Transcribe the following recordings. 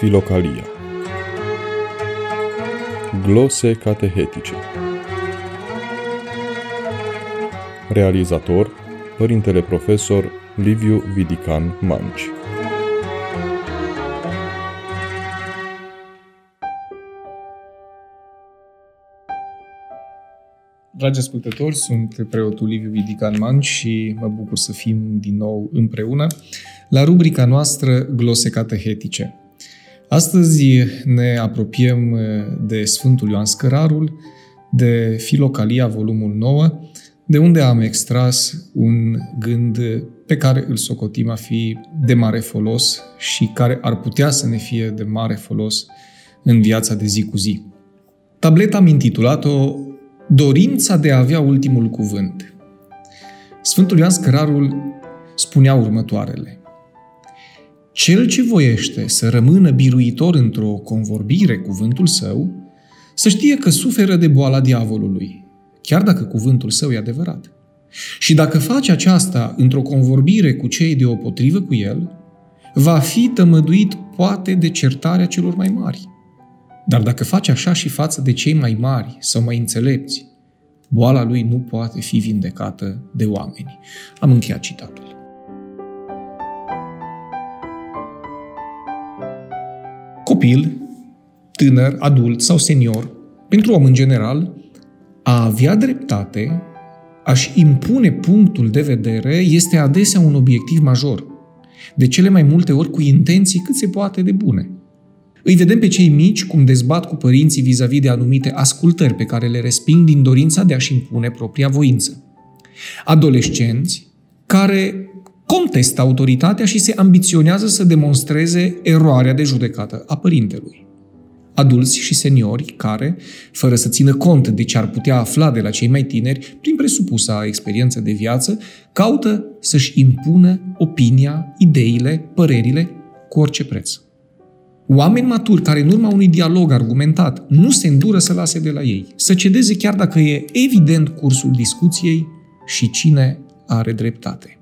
Filocalia. Glose catehetice. Realizator, Părintele Profesor Liviu Vidican Manci. Dragi ascultători, sunt preotul Liviu Vidican Manci și mă bucur să fim din nou împreună la rubrica noastră Glose catehetice. Astăzi ne apropiem de Sfântul Ioan Scărarul, de Filocalia, volumul 9, de unde am extras un gând pe care îl socotim a fi de mare folos și care ar putea să ne fie de mare folos în viața de zi cu zi. Tableta am intitulat-o Dorința de a avea ultimul cuvânt. Sfântul Ioan Scărarul spunea următoarele. Cel ce voiește să rămână biruitor într-o convorbire cuvântul său, să știe că suferă de boala diavolului, chiar dacă cuvântul său e adevărat. Și dacă face aceasta într-o convorbire cu cei deopotrivă cu el, va fi tămăduit poate de certarea celor mai mari. Dar dacă face așa și față de cei mai mari sau mai înțelepți, boala lui nu poate fi vindecată de oameni. Am încheiat citatul. Copil, tânăr, adult sau senior, pentru om în general, a avea dreptate, a-și impune punctul de vedere, este adesea un obiectiv major, de cele mai multe ori cu intenții cât se poate de bune. Îi vedem pe cei mici cum dezbat cu părinții vis-a-vis de anumite ascultări pe care le resping din dorința de a-și impune propria voință. Adolescenți care contestă autoritatea și se ambiționează să demonstreze eroarea de judecată a părintelui. Adulți și seniori care, fără să țină cont de ce ar putea afla de la cei mai tineri, prin presupusa experiență de viață, caută să-și impună opinia, ideile, părerile cu orice preț. Oameni maturi care în urma unui dialog argumentat nu se îndură să lase de la ei, să cedeze chiar dacă e evident cursul discuției și cine are dreptate.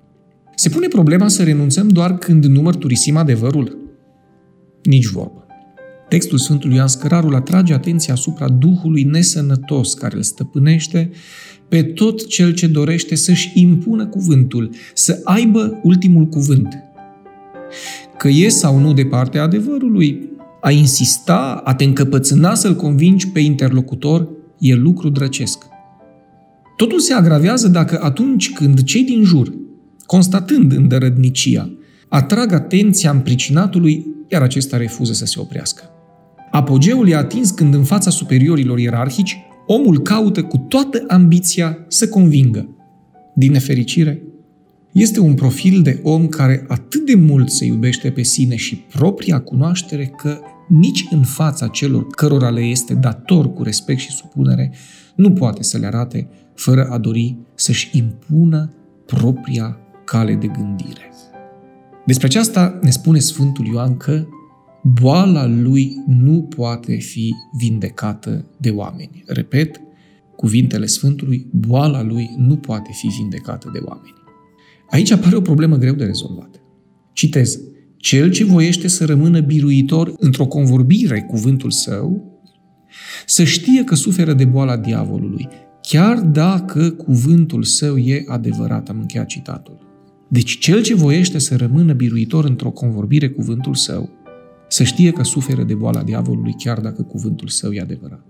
Se pune problema să renunțăm doar când numărturisim adevărul? Nici vorbă. Textul Sfântului Ioan Scărarul atrage atenția asupra duhului nesănătos care îl stăpânește pe tot cel ce dorește să-și impună cuvântul, să aibă ultimul cuvânt. Că e sau nu de partea adevărului, a insista, a te încăpățâna să-l convingi pe interlocutor, e lucru drăcesc. Totul se agravează dacă atunci când cei din jur, constatând îndărădnicia, atrag atenția împricinatului, iar acesta refuză să se oprească. Apogeul e atins când în fața superiorilor ierarhici, omul caută cu toată ambiția să convingă. Din nefericire, este un profil de om care atât de mult se iubește pe sine și propria cunoaștere că nici în fața celor cărora le este dator cu respect și supunere, nu poate să le arate fără a dori să-și impună propria cale de gândire. Despre aceasta ne spune Sfântul Ioan că boala lui nu poate fi vindecată de oameni. Repet, cuvintele Sfântului, boala lui nu poate fi vindecată de oameni. Aici apare o problemă greu de rezolvat. Citez, cel ce voiește să rămână biruitor într-o convorbire cuvântul său, să știe că suferă de boala diavolului, chiar dacă cuvântul său e adevărat. Am încheiat citatul. Deci cel ce voiește să rămână biruitor într-o convorbire cuvântul său, să știe că suferă de boala diavolului, chiar dacă cuvântul său e adevărat.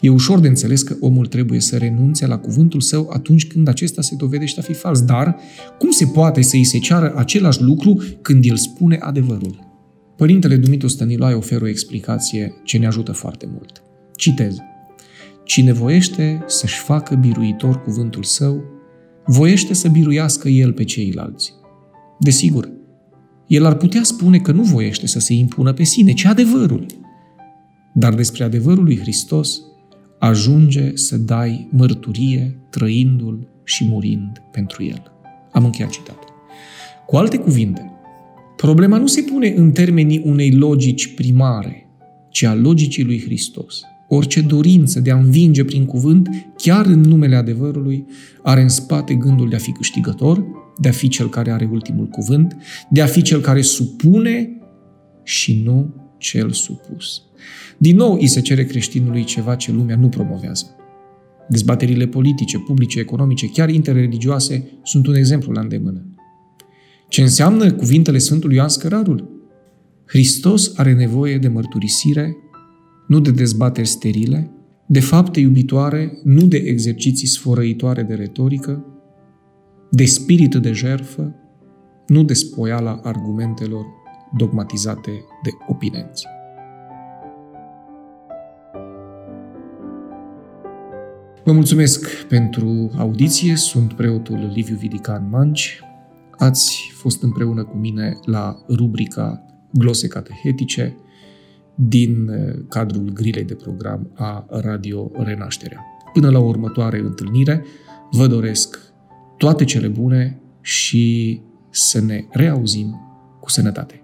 E ușor de înțeles că omul trebuie să renunțe la cuvântul său atunci când acesta se dovedește a fi fals, dar cum se poate să îi se ceară același lucru când el spune adevărul? Părintele Dumitru Stăniloae oferă o explicație ce ne ajută foarte mult. Citez. Cine voiește să-și facă biruitor cuvântul său, voiește să biruiască el pe ceilalți. Desigur, el ar putea spune că nu voiește să se impună pe sine, ci adevărul. Dar despre adevărul lui Hristos ajunge să dai mărturie trăindu-l și murind pentru el. Am încheiat citatul. Cu alte cuvinte, problema nu se pune în termenii unei logici primare, ci a logicii lui Hristos. Orice dorință de a învinge prin cuvânt, chiar în numele adevărului, are în spate gândul de a fi câștigător, de a fi cel care are ultimul cuvânt, de a fi cel care supune și nu cel supus. Din nou îi se cere creștinului ceva ce lumea nu promovează. Dezbaterile politice, publice, economice, chiar interreligioase, sunt un exemplu la îndemână. Ce înseamnă cuvintele Sfântului Ioan Scărarul? Hristos are nevoie de mărturisire, nu de dezbateri sterile, de fapte iubitoare, nu de exerciții sfărăitoare de retorică, de spirit de jertfă, nu de spoiala argumentelor dogmatizate de opinenți. Vă mulțumesc pentru audiție, sunt preotul Liviu Vidican Manci. Ați fost împreună cu mine la rubrica Glose catehetice din cadrul grilei de program a Radio Renașterea. Până la următoare întâlnire, vă doresc toate cele bune și să ne reauzim cu sănătate.